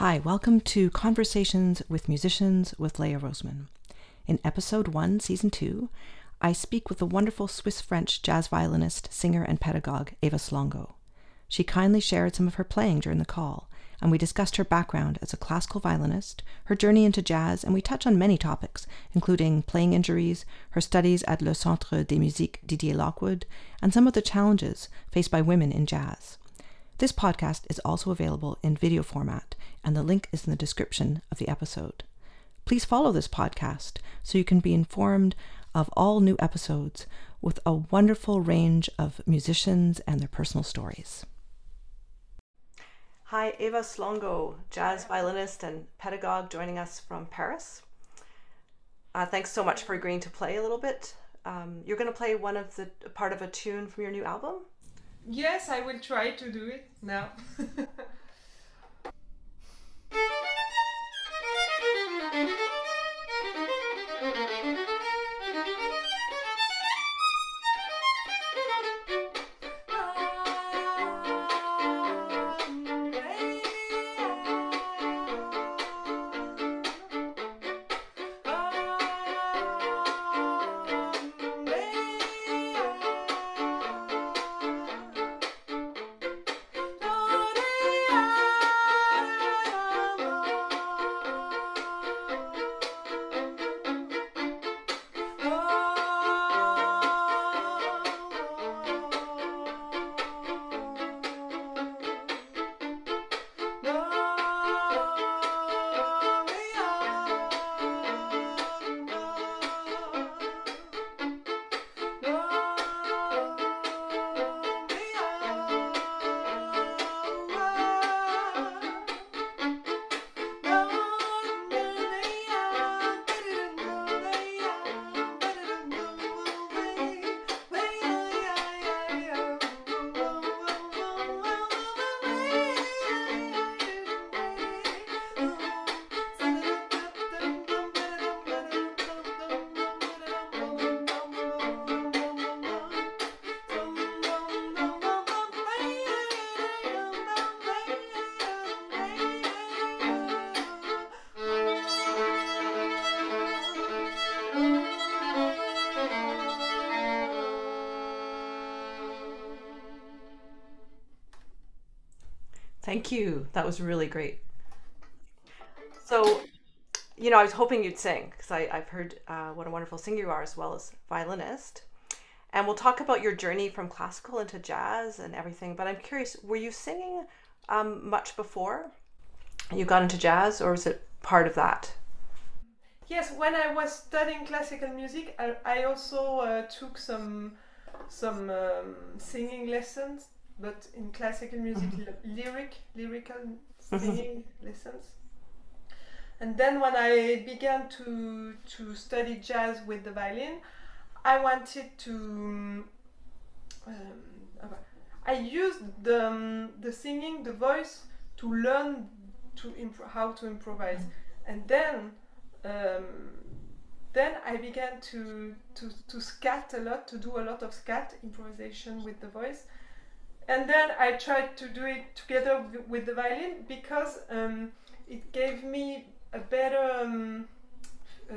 Hi, welcome to Conversations with Musicians with Leah Roseman. In Episode 1, Season 2, I speak with the wonderful Swiss-French jazz violinist, singer, and pedagogue, Eva Slongo. She kindly shared some of her playing during the call, and we discussed her background as a classical violinist, her journey into jazz, and we touch on many topics, including playing injuries, her studies at Le Centre des Musiques Didier Lockwood, and some of the challenges faced by women in jazz. This podcast is also available in video format, and the link is in the description of the episode. Please follow this podcast so you can be informed of all new episodes with a wonderful range of musicians and their personal stories. Hi, Eva Slongo, jazz violinist and pedagogue joining us from Paris. Thanks so much for agreeing to play a little bit. You're going to play part of a tune from your new album? Yes, I will try to do it now. Thank you. That was really great. So, I was hoping you'd sing because I've heard what a wonderful singer you are as well as violinist. And we'll talk about your journey from classical into jazz and everything. But I'm curious, were you singing much before you got into jazz, or was it part of that? Yes, when I was studying classical music, I also took some singing lessons. But in classical music, lyrical singing lessons. And then when I began to study jazz with the violin, I wanted to... I used the singing, the voice, to learn how to improvise. And then I began to scat a lot, to do a lot of scat improvisation with the voice. And then I tried to do it together with the violin because it gave me a better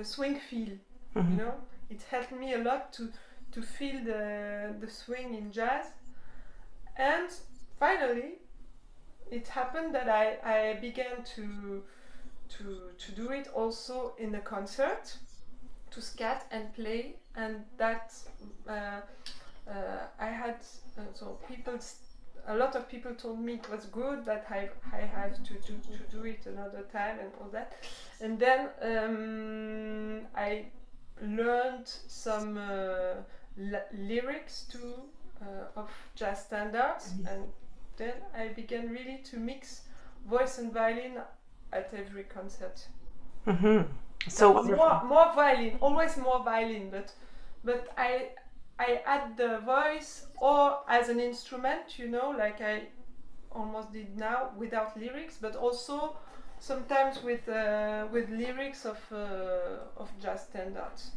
swing feel, you know? It helped me a lot to feel the swing in jazz. And finally, it happened that I began to do it also in a concert, to scat and play, and that... I had a lot of people told me it was good, that I have to do it another time and all that. And then I learned some lyrics too of jazz standards, and then I began really to mix voice and violin at every concert. So more violin, always more violin, but I add the voice or as an instrument, like I almost did now without lyrics, but also sometimes with lyrics of jazz standards.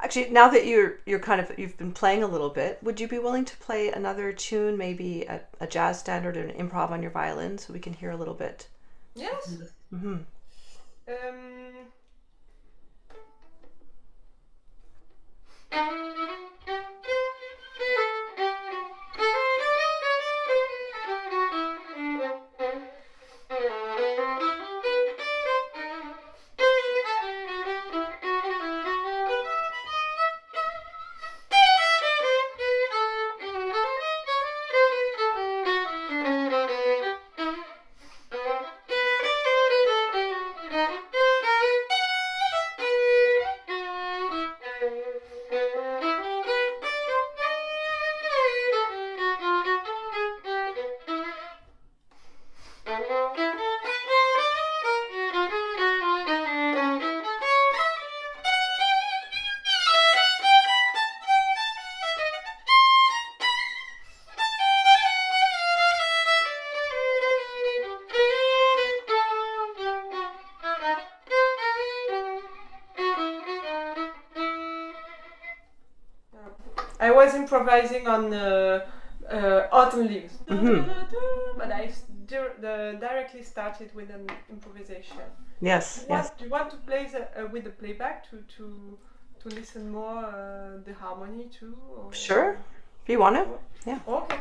Actually, now that you've been playing a little bit, would you be willing to play another tune, maybe a jazz standard or an improv on your violin, so we can hear a little bit Yes. Mm-hmm. I was improvising on Autumn Leaves, mm-hmm. But I directly started with an improvisation. Yes, yes. Do you want to play the, with the playback to listen more the harmony too? Or? Sure, if you want to. Yeah. Okay.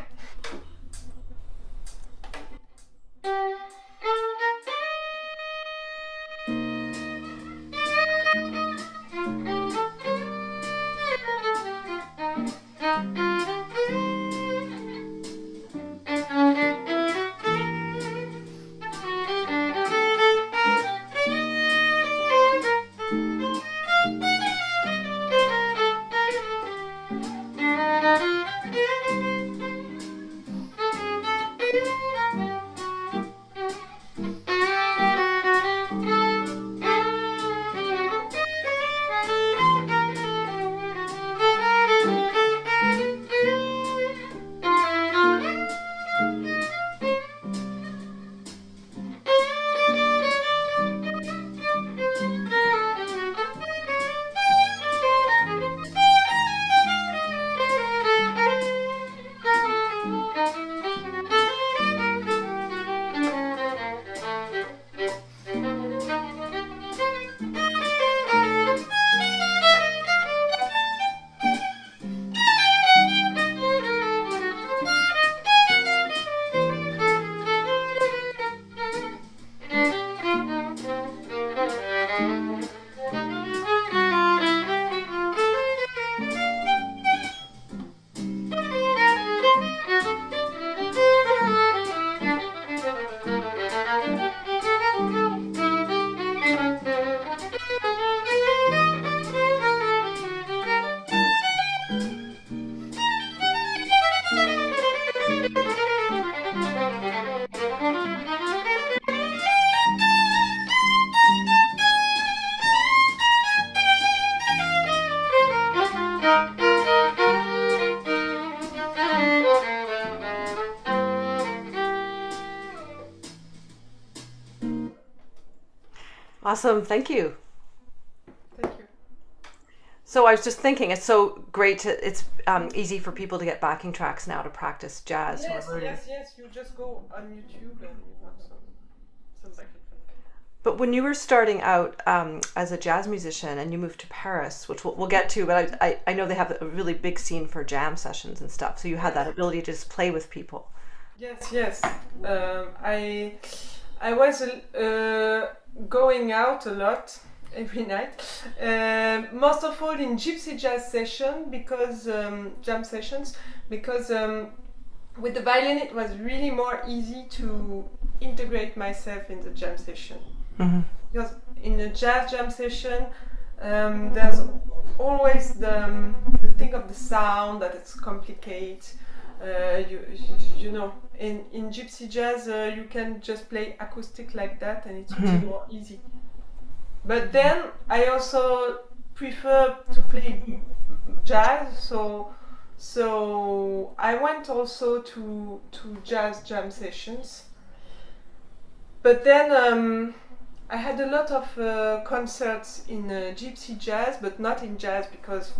Awesome, thank you. Thank you. So I was just thinking, it's so great to, it's easy for people to get backing tracks now to practice jazz. Yes, yes, yes, you just go on YouTube and you have some backing track. But when you were starting out as a jazz musician and you moved to Paris, which we'll get to, but I know they have a really big scene for jam sessions and stuff, so you had that ability to just play with people. Yes, yes. I was going out a lot every night, most of all in gypsy jazz session, because jam sessions, because with the violin it was really more easy to integrate myself in the jam session. Mm-hmm. Because in a jazz jam session there's always the thing of the sound that it's complicated. You know, in gypsy jazz you can just play acoustic like that and it's mm-hmm. more easy. But then I also prefer to play jazz, so I went also to jazz jam sessions. But then I had a lot of concerts in gypsy jazz, but not in jazz, because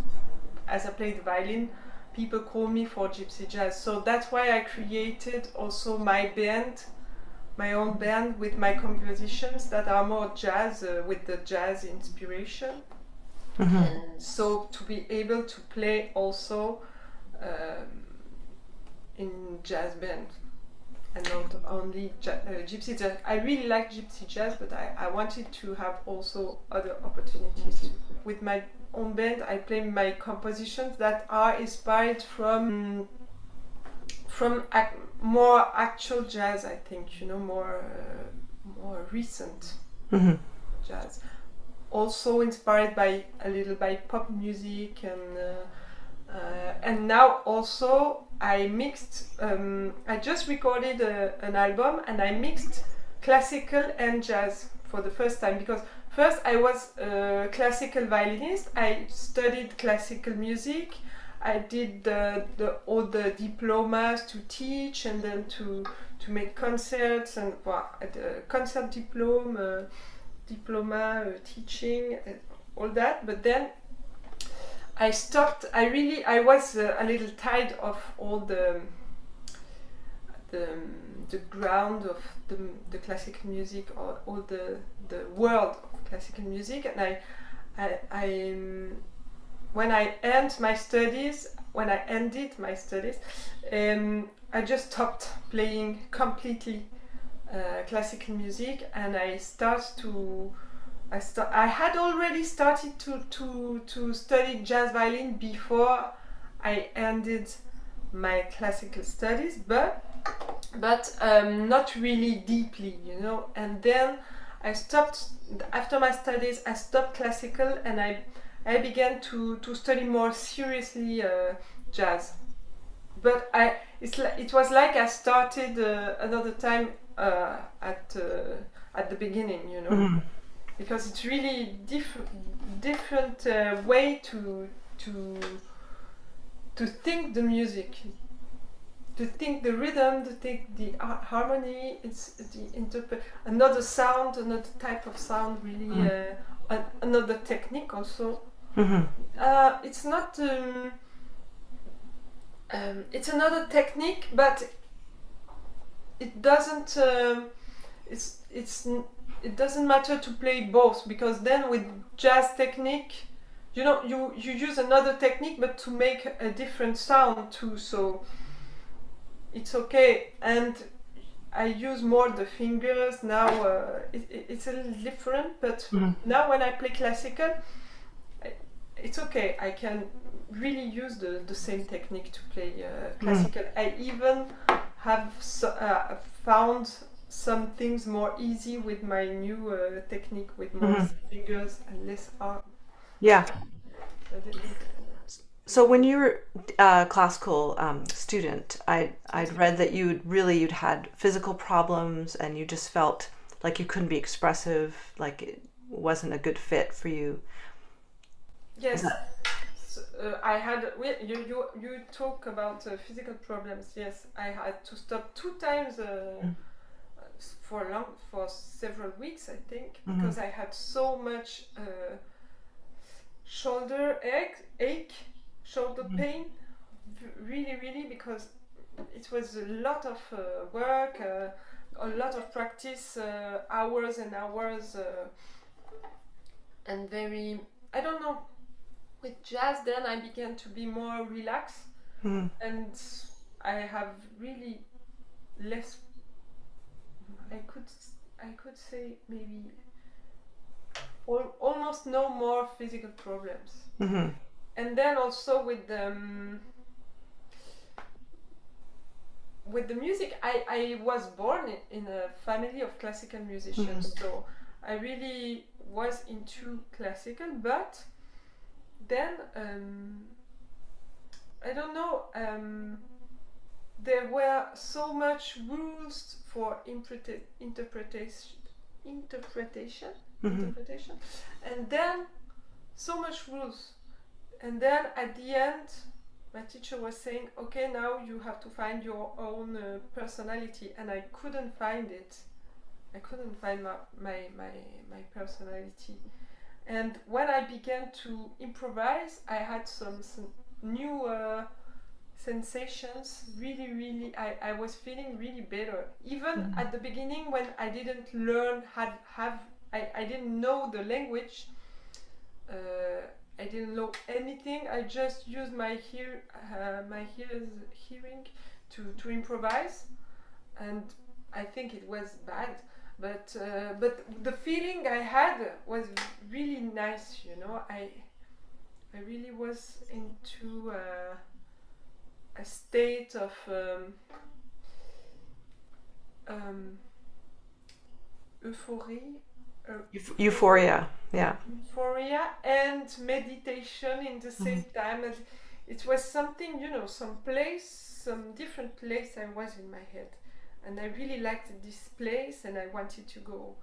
as I played the violin, people call me for gypsy jazz, so that's why I created also my band my own band with my compositions that are more jazz, with the jazz inspiration. Mm-hmm. So to be able to play also in jazz band and not only gypsy jazz. I really like gypsy jazz, but I wanted to have also other opportunities. With my own band, I play my compositions that are inspired from more actual jazz, I think, you know, more recent mm-hmm. jazz. Also inspired by a little by pop music and now also I mixed. I just recorded an album and I mixed classical and jazz for the first time, because first I was a classical violinist. I studied classical music. I did all the diplomas to teach and then to make concerts and concert diploma. Diploma, teaching, all that, but then I stopped. I was a little tired of all the ground of the classical music, or all the world of classical music, and when I ended my studies, I just stopped playing completely classical music, and I had already started to study jazz violin before I ended my classical studies, but not really deeply, you know. And then I stopped after my studies. I stopped classical, and I began to study more seriously jazz. But it was like I started another time. At the beginning, you know, mm. because it's really different way to think the music, to think the rhythm, to think the harmony. It's another sound, another type of sound, really, mm. Another technique also. Mm-hmm. It's not. It's another technique, but. It doesn't. It doesn't matter to play both, because then with jazz technique, you know, you use another technique, but to make a different sound too. So it's okay. And I use more the fingers now. It's a little different, but mm. now when I play classical, it's okay. I can really use the same technique to play classical. Mm. I even have found some things more easy with my new technique, with more mm-hmm. fingers and less arm. Yeah. So when you were a classical student, I'd read that you'd had physical problems and you just felt like you couldn't be expressive, like it wasn't a good fit for you. Yes. I had. You talk about physical problems. Yes, I had to stop 2 times for several weeks, I think, mm-hmm. because I had so much shoulder ache, shoulder mm-hmm. pain. Really, really, because it was a lot of work, a lot of practice, hours and hours, and very. I don't know. With jazz, then I began to be more relaxed, mm. and I have really less. I could say maybe almost no more physical problems, mm-hmm. and then also with the music, I was born in a family of classical musicians, mm-hmm. so I really was into classical, but. Then I don't know. There were so much rules for interpretation, and then so much rules. And then at the end, my teacher was saying, "Okay, now you have to find your own personality," and I couldn't find it. I couldn't find my personality. And when I began to improvise, I had some new sensations, really, I was feeling really better. Even at the beginning when I didn't learn, I didn't know the language, I didn't know anything, I just used my hearing to improvise, and I think it was bad, but the feeling I had was really nice, you know. I really was into a state of euphoria, yeah, euphoria and meditation in the same time. And it was something, you know, some different place I was in my head, and I really liked this place, and I wanted to go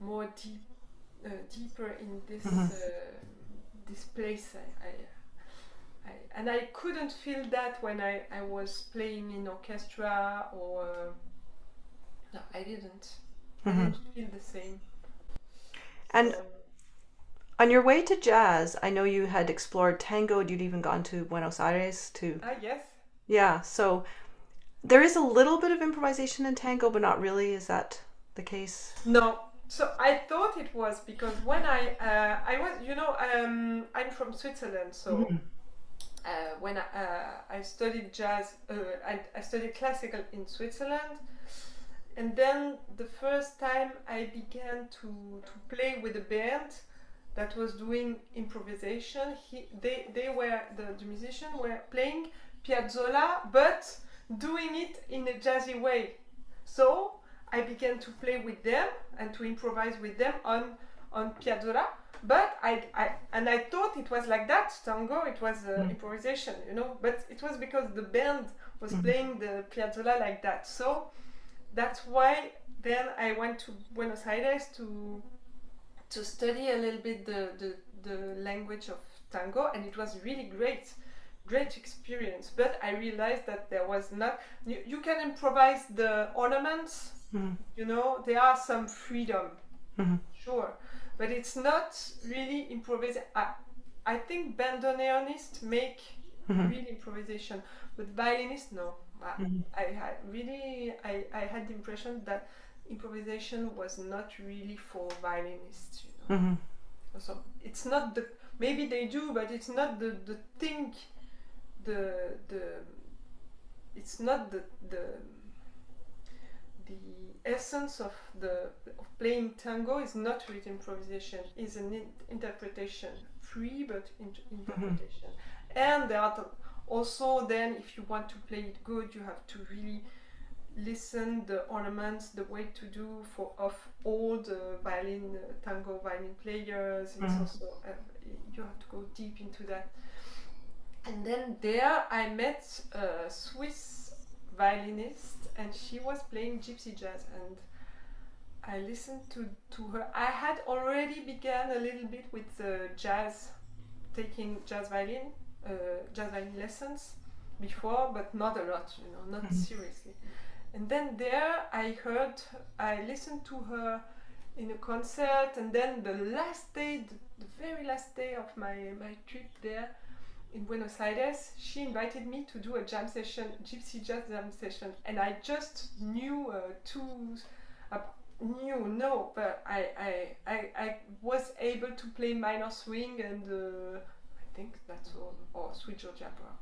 more deeper in this this place. I couldn't feel that when I was playing in orchestra, or no, I didn't. I didn't feel the same. And on your way to jazz, I know you had explored tango. You'd even gone to Buenos Aires to. Ah, yes. Yeah. So there is a little bit of improvisation in tango, but not really. Is that the case? No. So I thought it was, because when I was, you know, I'm from Switzerland, so. When I studied jazz, I studied classical in Switzerland, and then the first time I began to play with a band that was doing improvisation, they were, the musicians were playing Piazzolla, but doing it in a jazzy way. So I began to play with them and to improvise with them on Piazzolla. But I thought it was like that, tango, it was improvisation, you know, but it was because the band was playing the Piazzolla like that. So that's why then I went to Buenos Aires to study a little bit the language of tango, and it was really great experience. But I realized that there was not, you can improvise the ornaments, you know, there are some freedom, sure. But it's not really improvisation. I think bandoneonists make real improvisation, but violinists, no. I had the impression that improvisation was not really for violinists, you know. So it's not the, maybe they do, but it's not the thing, it's not the essence of playing tango is not with improvisation, is an interpretation, free but interpretation. And there are also then, if you want to play it good, you have to really listen the ornaments, the way to do of all the tango violin players. It's also you have to go deep into that. And then there I met a Swiss violinist, and she was playing gypsy jazz, and I listened to her. I had already began a little bit with jazz, taking jazz violin lessons before, but not a lot, you know, not seriously. And then there I listened to her in a concert, and then the last day, the very last day of my trip there in Buenos Aires, she invited me to do a jam session, gypsy jazz jam session, and I just knew I was able to play minor swing and I think that's all, or switch or jabber,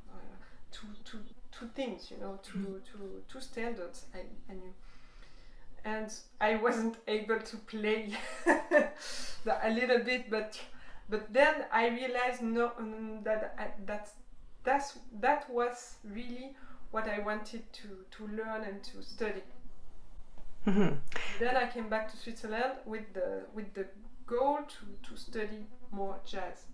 two things, you know, two standards I knew, and I wasn't able to play a little bit, but then I realized that was really what I wanted to learn and to study. Then I came back to Switzerland with the goal to study more jazz.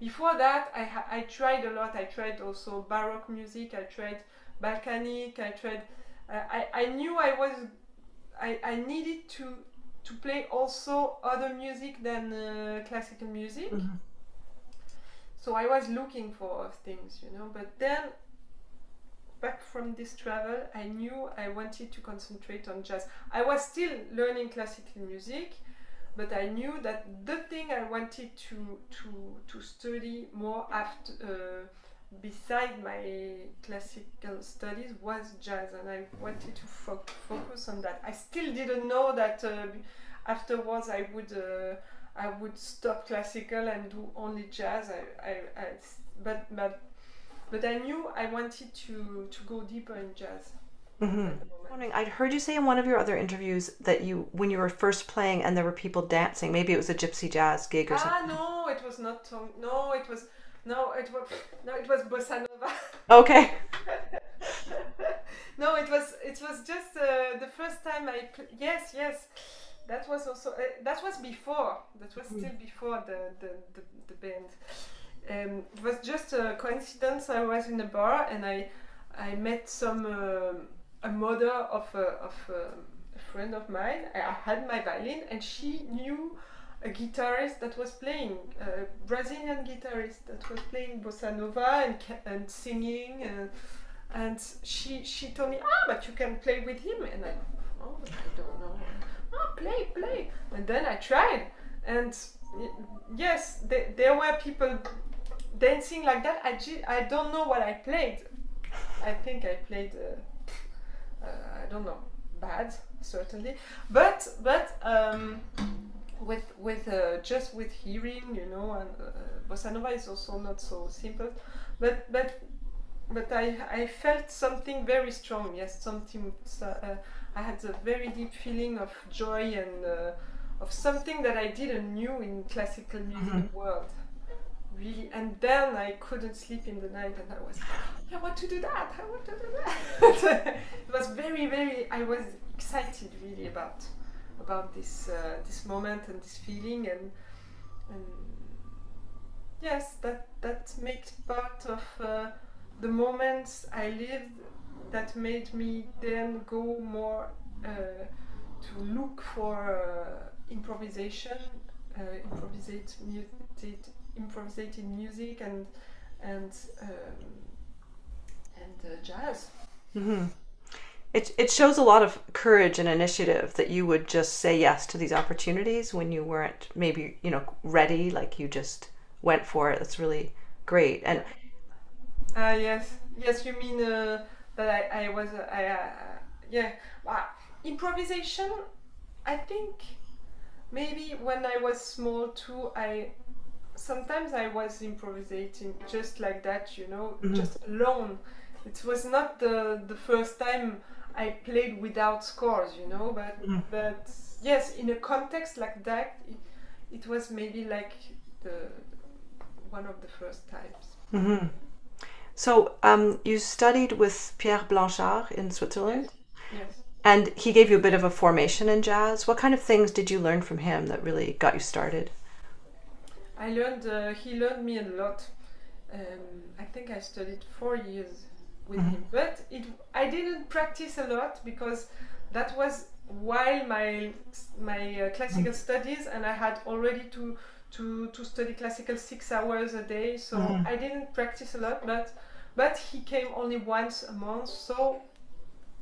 Before that, I tried a lot. I tried also Baroque music. I tried Balkanic. I tried. I knew I needed to play also other music than classical music. So I was looking for things, you know. But then, back from this travel, I knew I wanted to concentrate on jazz. I was still learning classical music, but I knew that the thing I wanted to study more after beside my classical studies was jazz, and I wanted to focus on that. I still didn't know that afterwards I would stop classical and do only jazz. But I knew I wanted to go deeper in jazz. Mm-hmm. I'd heard you say in one of your other interviews that you, when you were first playing and there were people dancing, maybe it was a gypsy jazz gig or something. Ah, no, it was not. No, it was no, it was bossa nova. Okay. No, it was just the first time I. Yes. That was also that was before. That was still before the band. It was just a coincidence. I was in a bar and I met some. A mother of a friend of mine. I had my violin, and she knew a guitarist that was playing, a Brazilian guitarist that was playing bossa nova and singing, and she told me, ah, but you can play with him, and I, oh, but I don't know, oh, play, and then I tried, and yes, there were people dancing like that. I don't know what I played. I think I played. I don't know, bad certainly, but with just with hearing, you know, and bossa nova is also not so simple, but I felt something very strong. Yes, something. I had a very deep feeling of joy and of something that I didn't knew in classical music world. Really, and then I couldn't sleep in the night, and I was like, I want to do that. It was very, I was excited really about this moment and this feeling, and yes, that makes part of the moments I lived that made me then go more to look for improvisated music and jazz. Mm-hmm. It shows a lot of courage and initiative that you would just say yes to these opportunities when you weren't maybe, you know, ready. Like you just went for it. That's really great. And yes. You mean that I was improvisation. I think maybe when I was small too, Sometimes I was improvisating just like that, you know, just alone. It was not the first time I played without scores, you know, but yes, in a context like that, it was maybe like one of the first times. Mm-hmm. So you studied with Pierre Blanchard in Switzerland? Yes. And he gave you a bit of a formation in jazz. What kind of things did you learn from him that really got you started? I learned. He learned me a lot. I think I studied 4 years with him, but I didn't practice a lot because that was while my classical studies, and I had already to study classical 6 hours a day, so I didn't practice a lot. But he came only once a month, so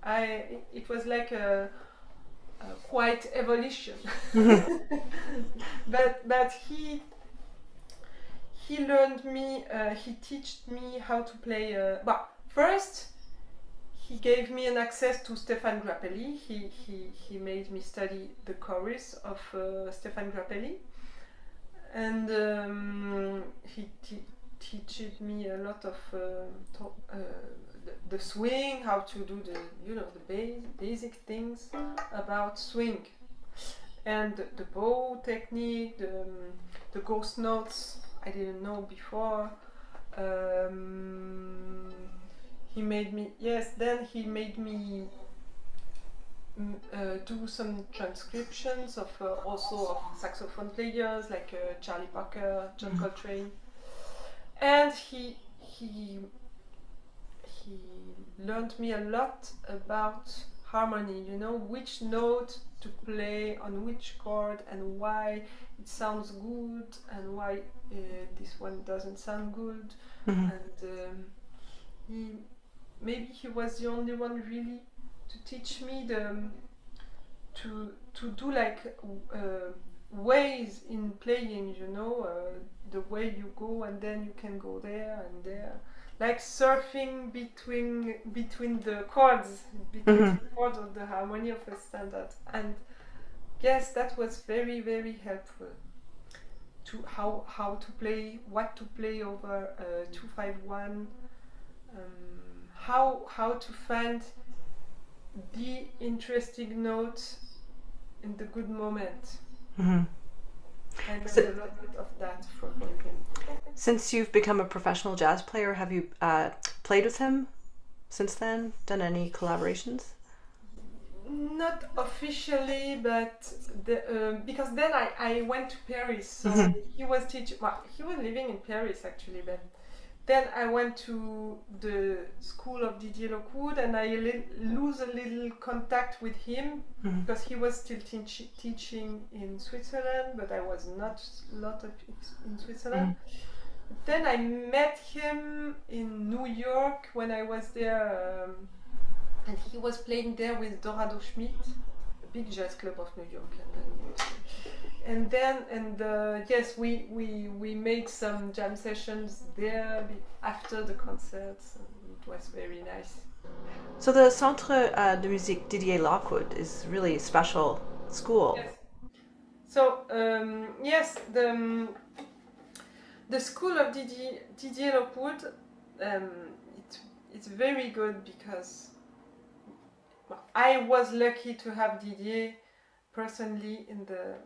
it was like a quite evolution. But he. He learned me, he taught me how to play, well, first he gave me an access to Stefan Grappelli. He made me study the chorus of Stefan Grappelli, and he taught me a lot of the swing, how to do the basic things about swing, and the bow technique, the ghost notes. I didn't know before. Then he made me do some transcriptions of also of saxophone players like Charlie Parker, John Coltrane, and he learned me a lot about harmony, you know, which note to play on which chord and why it sounds good and why this one doesn't sound good. And maybe he was the only one really to teach me to do like ways in playing, you know, the way you go, and then you can go there and there. like surfing between the chords, between the chord or the harmony of a standard. And yes, that was very, very helpful to how to play, what to play over 251, how to find the interesting note in the good moment. I learned a lot of that from him. Since you've become a professional jazz player, have you played with him since then? Done any collaborations? Not officially, but because then I went to Paris, so he was teaching. Well, he was living in Paris actually, but then I went to the school of Didier Lockwood, and I lose a little contact with him because he was still teaching in Switzerland, but I was not a lot of in Switzerland. Then I met him in New York when I was there. And he was playing there with Dorado Schmidt, a big jazz club of New York. And then, yes, we made some jam sessions there after the concerts. And it was very nice. So the Centre de Musique Didier Lockwood is really a special school. Yes. So, yes, the school of Didier Lockwood, it's very good because I was lucky to have Didier personally in the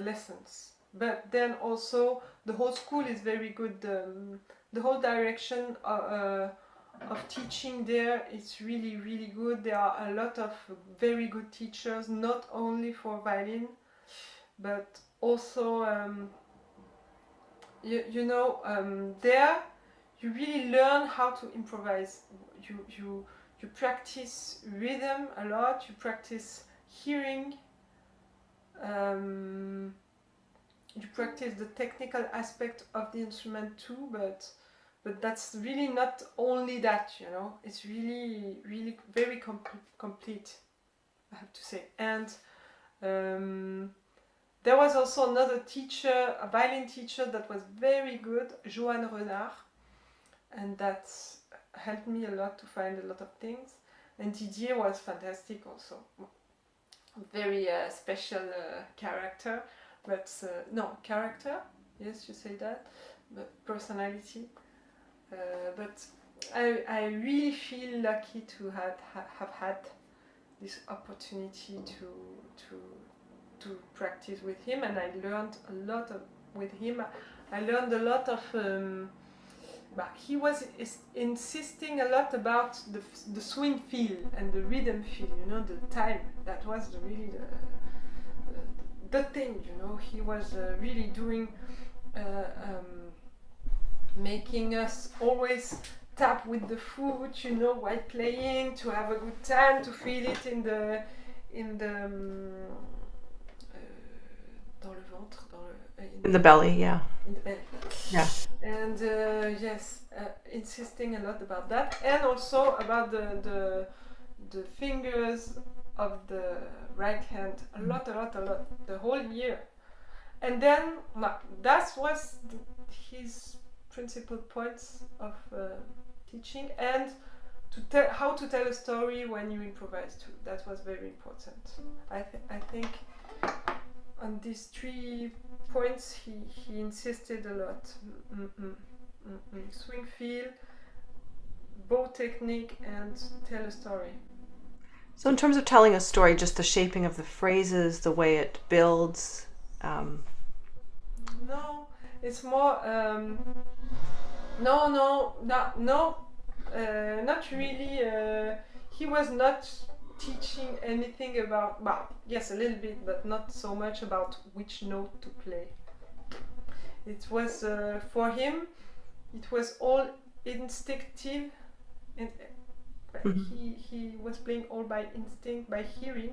lessons, but then also the whole school is very good. The whole direction of teaching there is really, really good. There are a lot of very good teachers, not only for violin, but also there you really learn how to improvise. You practice rhythm a lot, you practice hearing, you practice the technical aspect of the instrument too, but that's really not only that, you know, it's really, really very complete, I have to say. And there was also another teacher, a violin teacher that was very good, Joanne Renard, and that's helped me a lot to find a lot of things. And Didier was fantastic also, very special character, but no, character, yes, you say that, but personality, but I really feel lucky to have had this opportunity to practice with him, and I learned a lot with him. I learned a lot of he was insisting a lot about the swing feel and the rhythm feel, you know, the time. That was really the thing, you know. He was really doing, making us always tap with the foot, you know, while playing, to have a good time, to feel it in the belly, yeah. In the belly. Yeah. And yes, insisting a lot about that, and also about the fingers of the right hand, a lot, the whole year. And then that was his principal points of teaching, and how to tell a story when you improvise too. That was very important. I think on these three points he insisted a lot. Swing feel, bow technique, and tell a story. So in terms of telling a story, just the shaping of the phrases, the way it builds? No, it's more... not really. He was not teaching anything about, yes, a little bit, but not so much about which note to play. It was, for him, it was all instinctive, and he was playing all by instinct, by hearing,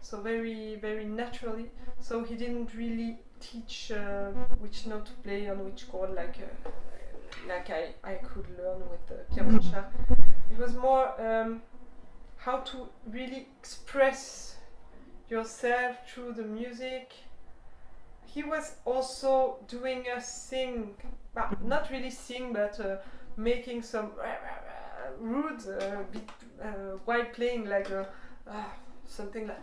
so very, very naturally. So he didn't really teach which note to play on which chord, like I could learn with Pierre Blanchard. It was more how to really express yourself through the music. He was also doing us sing, not really sing, but making some rude beat while playing like a, something like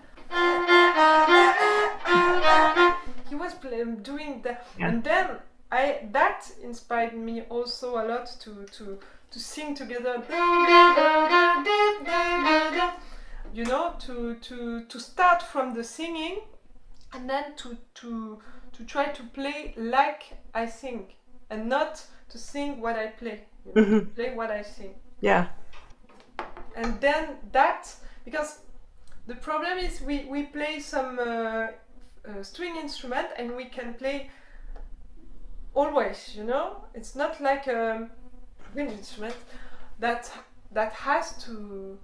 he was doing that, yeah. And then I that inspired me also a lot to sing together, you know, to start from the singing and then to try to play like I sing and not to sing what I play, you know, mm-hmm. Play what I sing. Yeah. And then that, because the problem is we play some string instrument and we can play always, you know, it's not like a string instrument that has to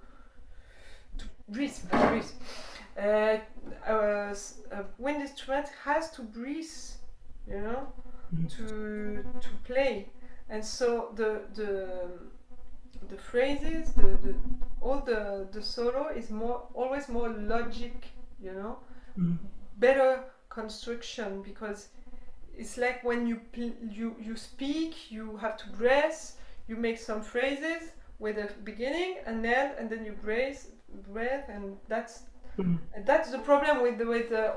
breathe. A wind instrument has to breathe, you know, to play, and so the phrases, all the solo is always more logic, you know, better construction, because it's like when you speak, you have to breathe, you make some phrases with a beginning and end, and then you breathe, and that's. And that's the problem with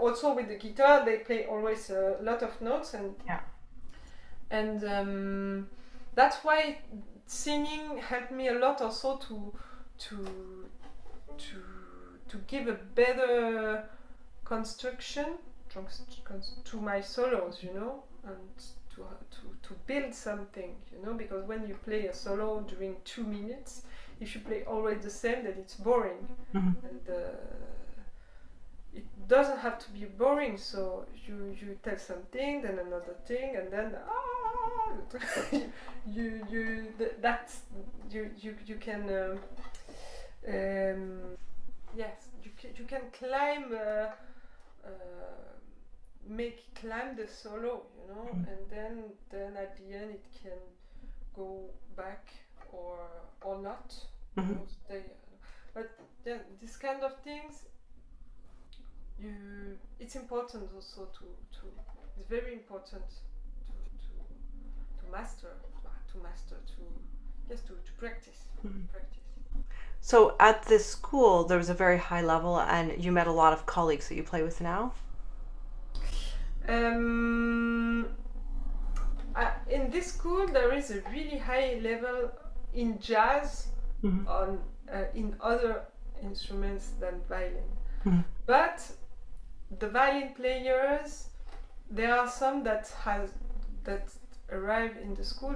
also with the guitar. They play always a lot of notes, and yeah. And that's why singing helped me a lot also to give a better construction to my solos, you know, and to build something, you know, because when you play a solo during 2 minutes, if you play always the same, then it's boring. Mm-hmm. And, it doesn't have to be boring, so you tell something, then another thing, and then you can yes, you can climb climb the solo, you know, mm-hmm. And then at the end it can go back or not, mm-hmm. But yeah, this kind of things. It's important also to it's very important to master, to practice, mm-hmm. Practice. So at this school there was a very high level, and you met a lot of colleagues that you play with now. In this school there is a really high level in jazz, mm-hmm. In other instruments than violin, mm-hmm. But the violin players, there are some that arrive in the school.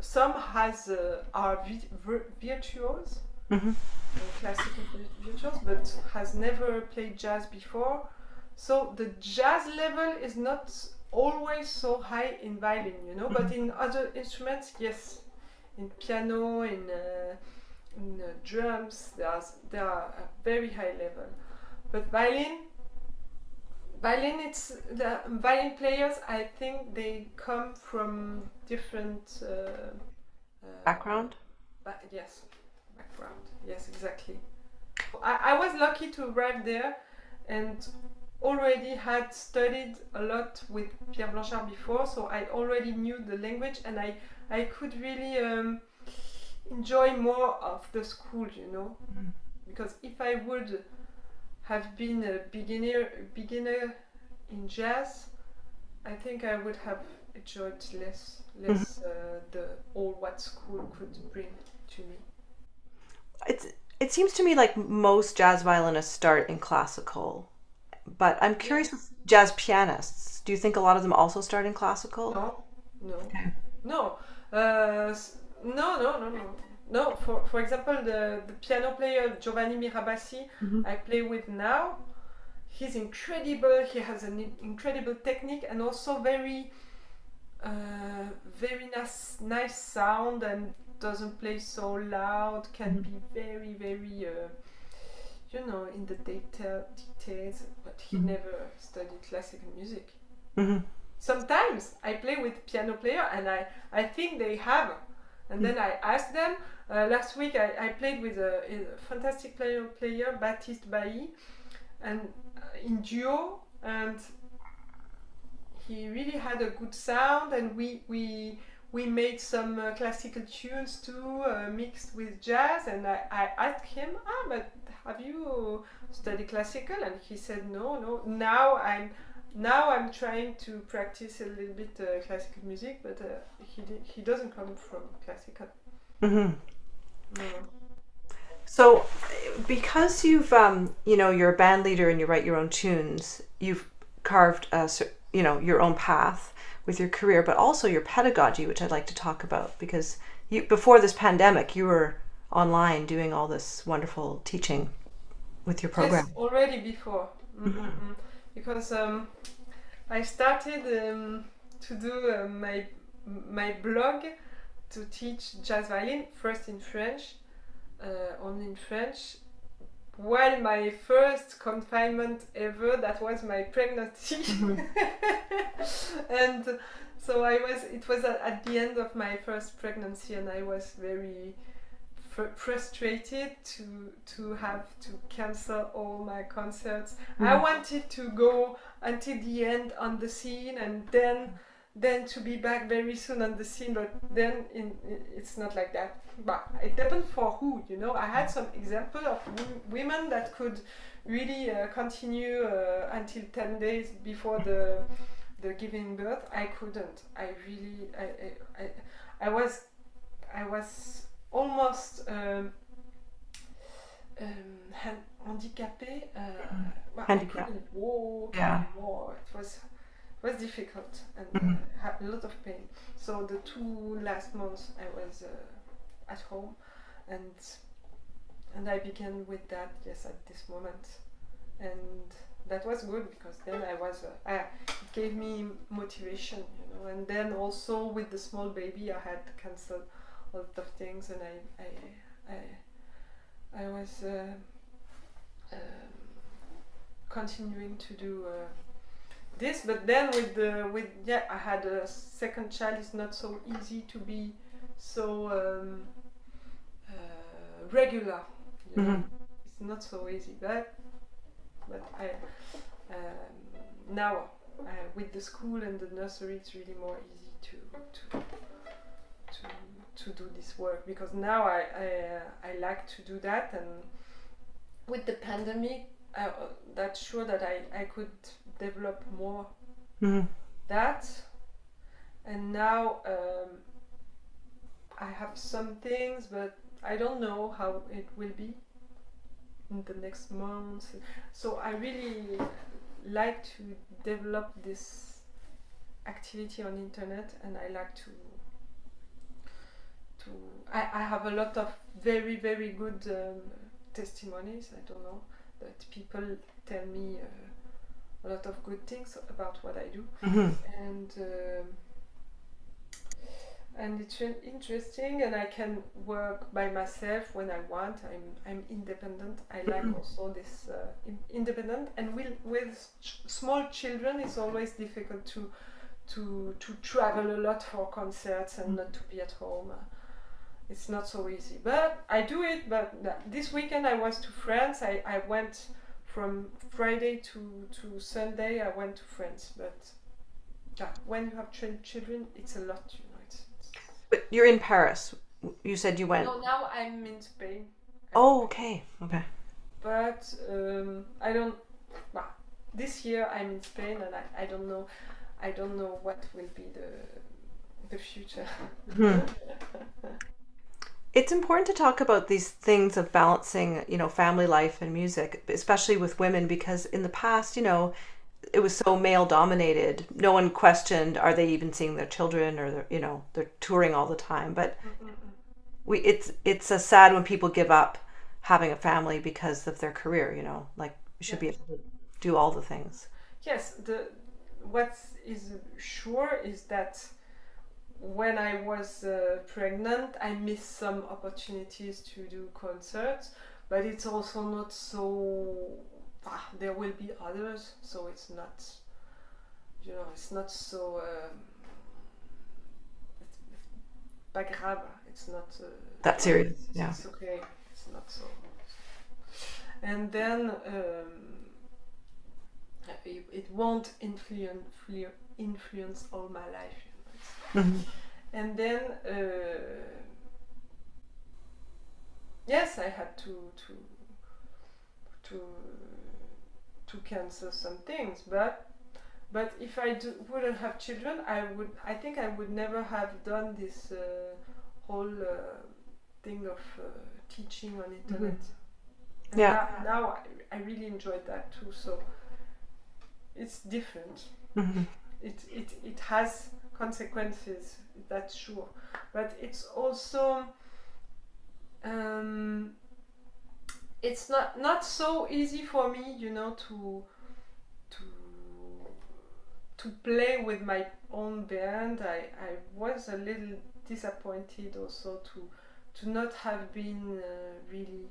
Some are virtuos, mm-hmm. Classical virtuos, but has never played jazz before. So the jazz level is not always so high in violin, you know. Mm-hmm. But in other instruments, yes, in piano, in drums, there are a very high level. But violin, it's the violin players. I think they come from different background. Yes, background. Yes, exactly. I was lucky to arrive there, and already had studied a lot with Pierre Blanchard before, so I already knew the language, and I could really enjoy more of the school, you know, mm-hmm. Because if I would have been a beginner in jazz, I think I would have enjoyed less mm-hmm. What school could bring to me. It seems to me like most jazz violinists start in classical, but I'm curious with jazz pianists. Do you think a lot of them also start in classical? No, for example, the piano player Giovanni Mirabassi, mm-hmm. I play with now, he's incredible. He has an incredible technique, and also very nice sound, and doesn't play so loud, can mm-hmm. be very, very, you know, in the details, but he mm-hmm. never studied classical music. Mm-hmm. Sometimes I play with piano player, and I think they have. And then I asked them, last week I played with a fantastic player, Baptiste Bailly, and in duo, and he really had a good sound, and we we made some classical tunes too, mixed with jazz, and I asked him, but have you studied classical? And he said, no, now I'm trying to practice a little bit classical music, but he doesn't come from classical. Mm-hmm. No. So, because you've, you're a band leader and you write your own tunes, you've carved, your own path with your career, but also your pedagogy, which I'd like to talk about, because you, before this pandemic, you were online doing all this wonderful teaching with your program. Yes, already before. Mm-hmm. Mm-hmm. Because I started to do my blog to teach jazz violin, first in French, only in French. Well, my first confinement ever, that was my pregnancy. Mm-hmm. And so it was at the end of my first pregnancy, and I was very frustrated to have to cancel all my concerts. Mm-hmm. I wanted to go until the end on the scene, and then to be back very soon on the scene, but then it's not like that. But it depends for who, I had some example of women that could really continue until 10 days before the giving birth. I couldn't. I was almost handicapé. I couldn't walk anymore. It was difficult, and had a lot of pain. So the 2 last months I was at home, and I began with that at this moment, and that was good, because then I was it gave me motivation, and then also with the small baby I had to cancel a lot of things, and I was continuing to do this, but then with I had a second child. It's not so easy to be so regular. Mm-hmm. It's not so easy, but I now with the school and the nursery, it's really more easy to do this work, because now I like to do that, and with the pandemic, that's sure that I could develop more. Mm-hmm. That, and now I have some things, but I don't know how it will be in the next months. So I really like to develop this activity on internet, and I like to I have a lot of very, very good testimonies. I don't know, that people tell me a lot of good things about what I do. Mm-hmm. And it's interesting, and I can work by myself when I want. I'm independent. I like also this independent, and with small children it's always difficult to travel a lot for concerts and not to be at home. It's not so easy, but I do it. But this weekend I was to France. I went from Friday to Sunday. I went to France, but when you have children, it's a lot. But you're in Paris. You said you went. No, now I'm in Spain. Oh, okay, okay. But I don't. Well, this year I'm in Spain, and I don't know. I don't know what will be the future. Hmm. It's important to talk about these things of balancing, family life and music, especially with women, because in the past, it was so male dominated. No one questioned, are they even seeing their children, or they're touring all the time. But it's sad when people give up having a family because of their career. Like you should be able to do all the things. Yes, what is sure is that when I was pregnant, I missed some opportunities to do concerts, but it's also not so. There will be others, so it's not. It's not so. It's not. That serious. It's okay. It's not so. And then it won't influence all my life. Mm-hmm. And then, yes, I had to cancel some things, but if I wouldn't have children, I think I would never have done this whole thing of teaching on internet. Mm-hmm. Yeah. Now I really enjoyed that too. So it's different. Mm-hmm. It has consequences, that's sure, but it's also it's not so easy for me, you know, to play with my own band. I was a little disappointed also to not have been really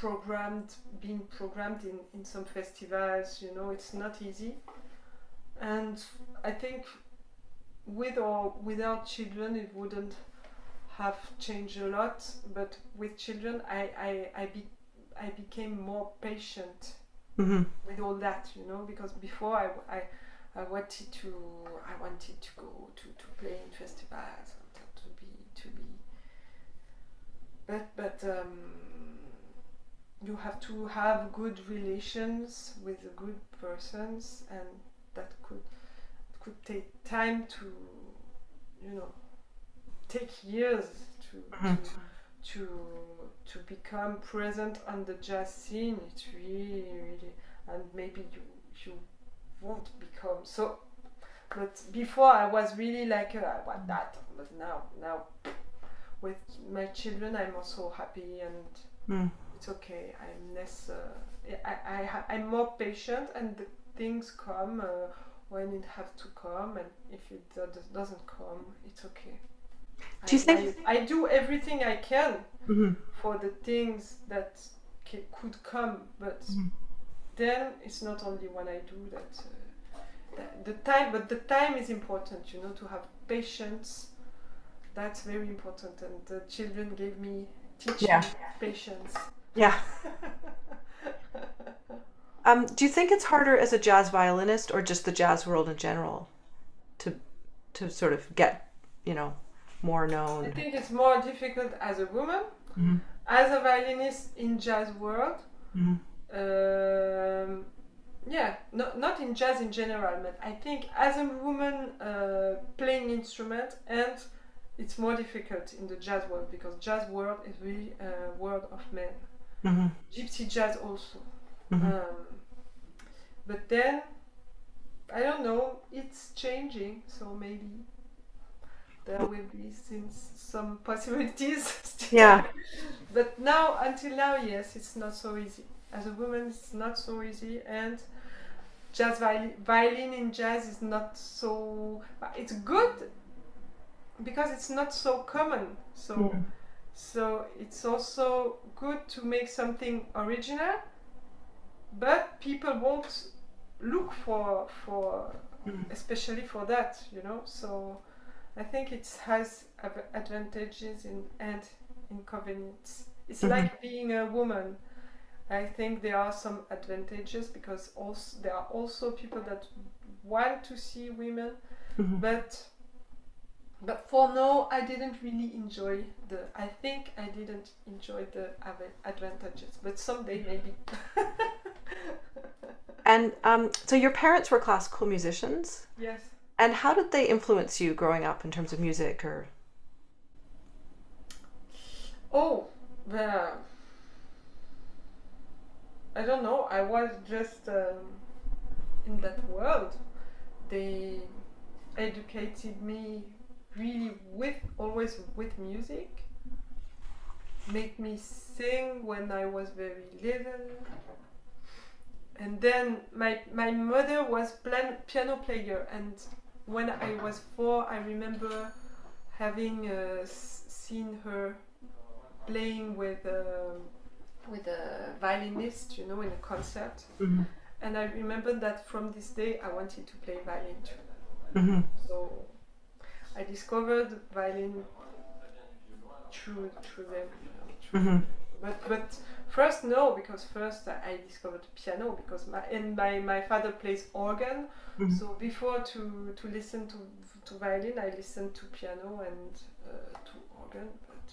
programmed in some festivals, you know. It's not easy, and I think with or without children it wouldn't have changed a lot, but with children I became more patient. Mm-hmm. With all that, you know, because before I wanted to go to play in festivals and to be but you have to have good relations with good persons, and that could take time to, you know, take years to become present on the jazz scene. It's really, really, and maybe you won't become so. But before I was really like, I want that, but now with my children I'm also happy, and it's okay. I'm less. I'm more patient, and the things come when it have to come, and if it doesn't come, it's okay. Do you think I do everything I can for the things that could come, but then it's not only when I do that, the time, but the time is important, you know, to have patience. That's very important, and the children gave me teaching patience. Yeah. Do you think it's harder as a jazz violinist, or just the jazz world in general, to sort of get, you know, more known? I think it's more difficult as a woman, as a violinist in jazz world. Yeah, not in jazz in general, but I think as a woman playing instrument, and it's more difficult in the jazz world because jazz world is really a world of men. Gypsy jazz also. But then, I don't know, it's changing, so maybe there will be some possibilities still. Yeah. But now, until now, yes, it's not so easy. As a woman, it's not so easy, and jazz violin in jazz is not so... It's good because it's not so common, so, so it's also good to make something original, but people won't look for especially for that, you know. So I think it has advantages and inconvenience. It's like being a woman. I think there are some advantages because also there are also people that want to see women, but for now I didn't really enjoy the. I think I didn't enjoy the advantages, but someday maybe. And so your parents were classical musicians? Yes. And how did they influence you growing up in terms of music or? Oh, well, I don't know. I was just in that world. They educated me really always with music. Made me sing when I was very little. And then my mother was piano player, and when I was 4, I remember having seen her playing with a violinist, you know, in a concert. And I remember that from this day I wanted to play violin too. So I discovered violin through them. But First, no, because first I discovered piano, because my father plays organ. Mm-hmm. So before to listen to violin, I listened to piano and to organ. But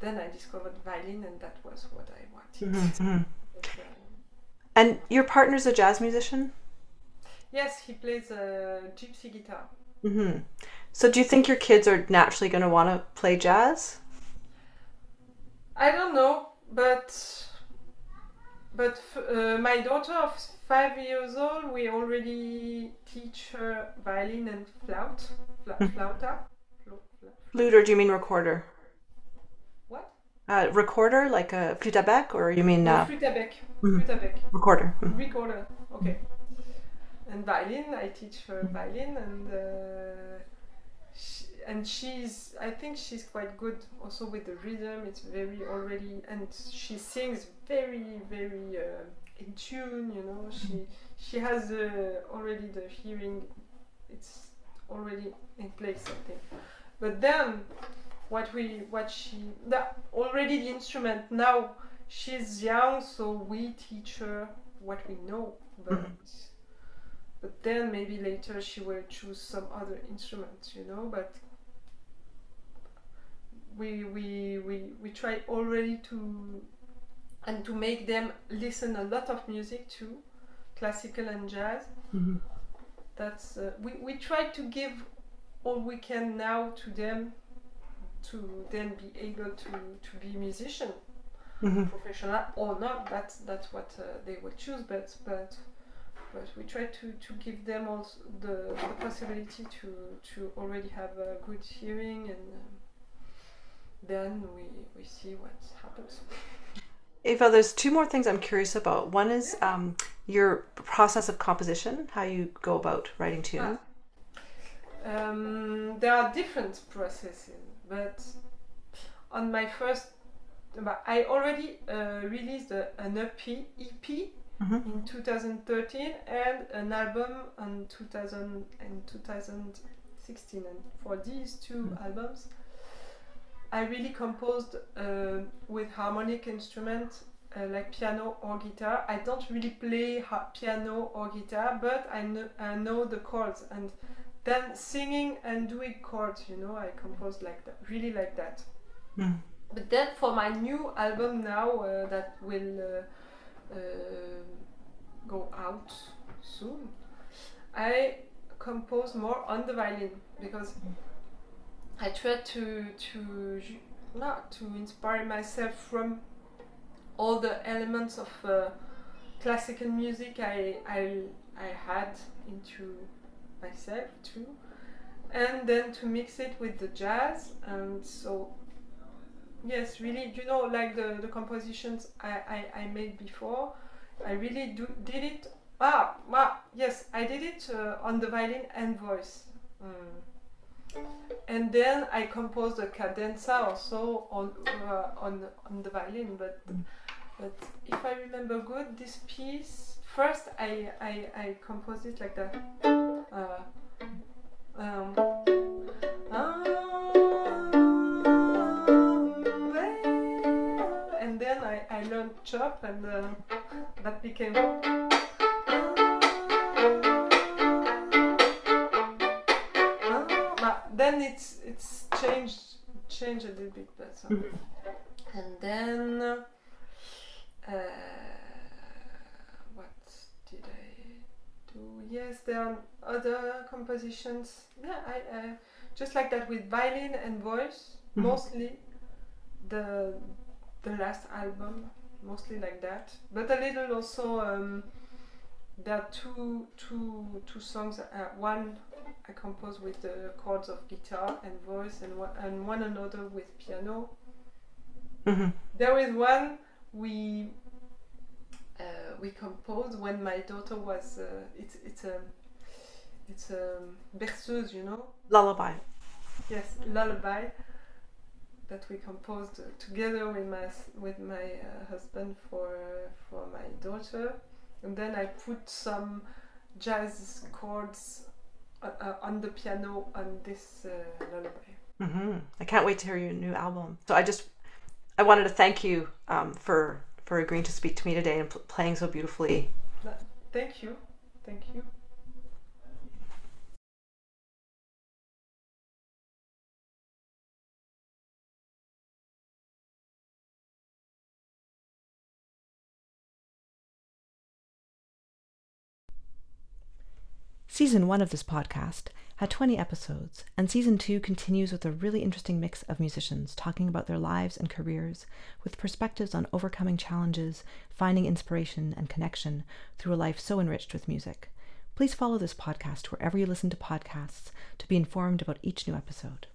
then I discovered violin, and that was what I wanted. Mm-hmm. But, and your partner's a jazz musician? Yes, he plays a gypsy guitar. Mm-hmm. So do you think your kids are naturally going to want to play jazz? I don't know, but my daughter of 5 years old, we already teach her violin and flute, or do you mean recorder? What? Recorder, like a flûte à bec, or you mean... Flûte à bec. Recorder. Mm-hmm. Recorder, okay. And violin, I teach her violin, and she's, I think she's quite good also with the rhythm. It's very already, and she sings very, very in tune, you know. She has already the hearing, it's already in place, I think. But then, already the instrument, now she's young, so we teach her what we know, but then maybe later she will choose some other instrument, you know, but we try already to make them listen a lot of music too, classical and jazz. Mm-hmm. That's we try to give all we can now to them, to then be able to be musician, mm-hmm. professional or not. That's what they will choose, but we try to give them also the possibility to already have a good hearing, and then we see what happens. Eva, there's two more things I'm curious about. One is your process of composition, how you go about writing tune. There are different processes, but on my first, I already released an EP. Mm-hmm. in 2013, and an album in 2016, and for these two mm-hmm. albums I really composed with harmonic instruments like piano or guitar. I don't really play piano or guitar, but I know the chords, and then singing and doing chords, you know, I composed like that, really like that. Mm. But then for my new album now that will go out soon, I compose more on the violin, because I try to inspire myself from all the elements of classical music I had into myself too, and then to mix it with the jazz. And so yes, really, you know, like the compositions I made before, I really did it. Yes, I did it on the violin and voice. And then I composed a cadenza also on the violin. But if I remember good, this piece first I composed it like that. I learned chop, and that became... Then it's changed a little bit better. Mm-hmm. And then... what did I do? Yes, there are other compositions. Yeah, I just like that with violin and voice, mm-hmm. mostly the last album, mostly like that, but a little also there are two songs. One I compose with the chords of guitar and voice, and one another with piano. Mm-hmm. There is one we composed when my daughter was it's a berceuse, you know, lullaby. Yes, lullaby. That we composed together with my husband for my daughter, and then I put some jazz chords on the piano on this lullaby. Mm-hmm. I can't wait to hear your new album. So I wanted to thank you for agreeing to speak to me today and playing so beautifully. Thank you. Thank you. Season 1 of this podcast had 20 episodes, and Season 2 continues with a really interesting mix of musicians talking about their lives and careers, with perspectives on overcoming challenges, finding inspiration and connection through a life so enriched with music. Please follow this podcast wherever you listen to podcasts to be informed about each new episode.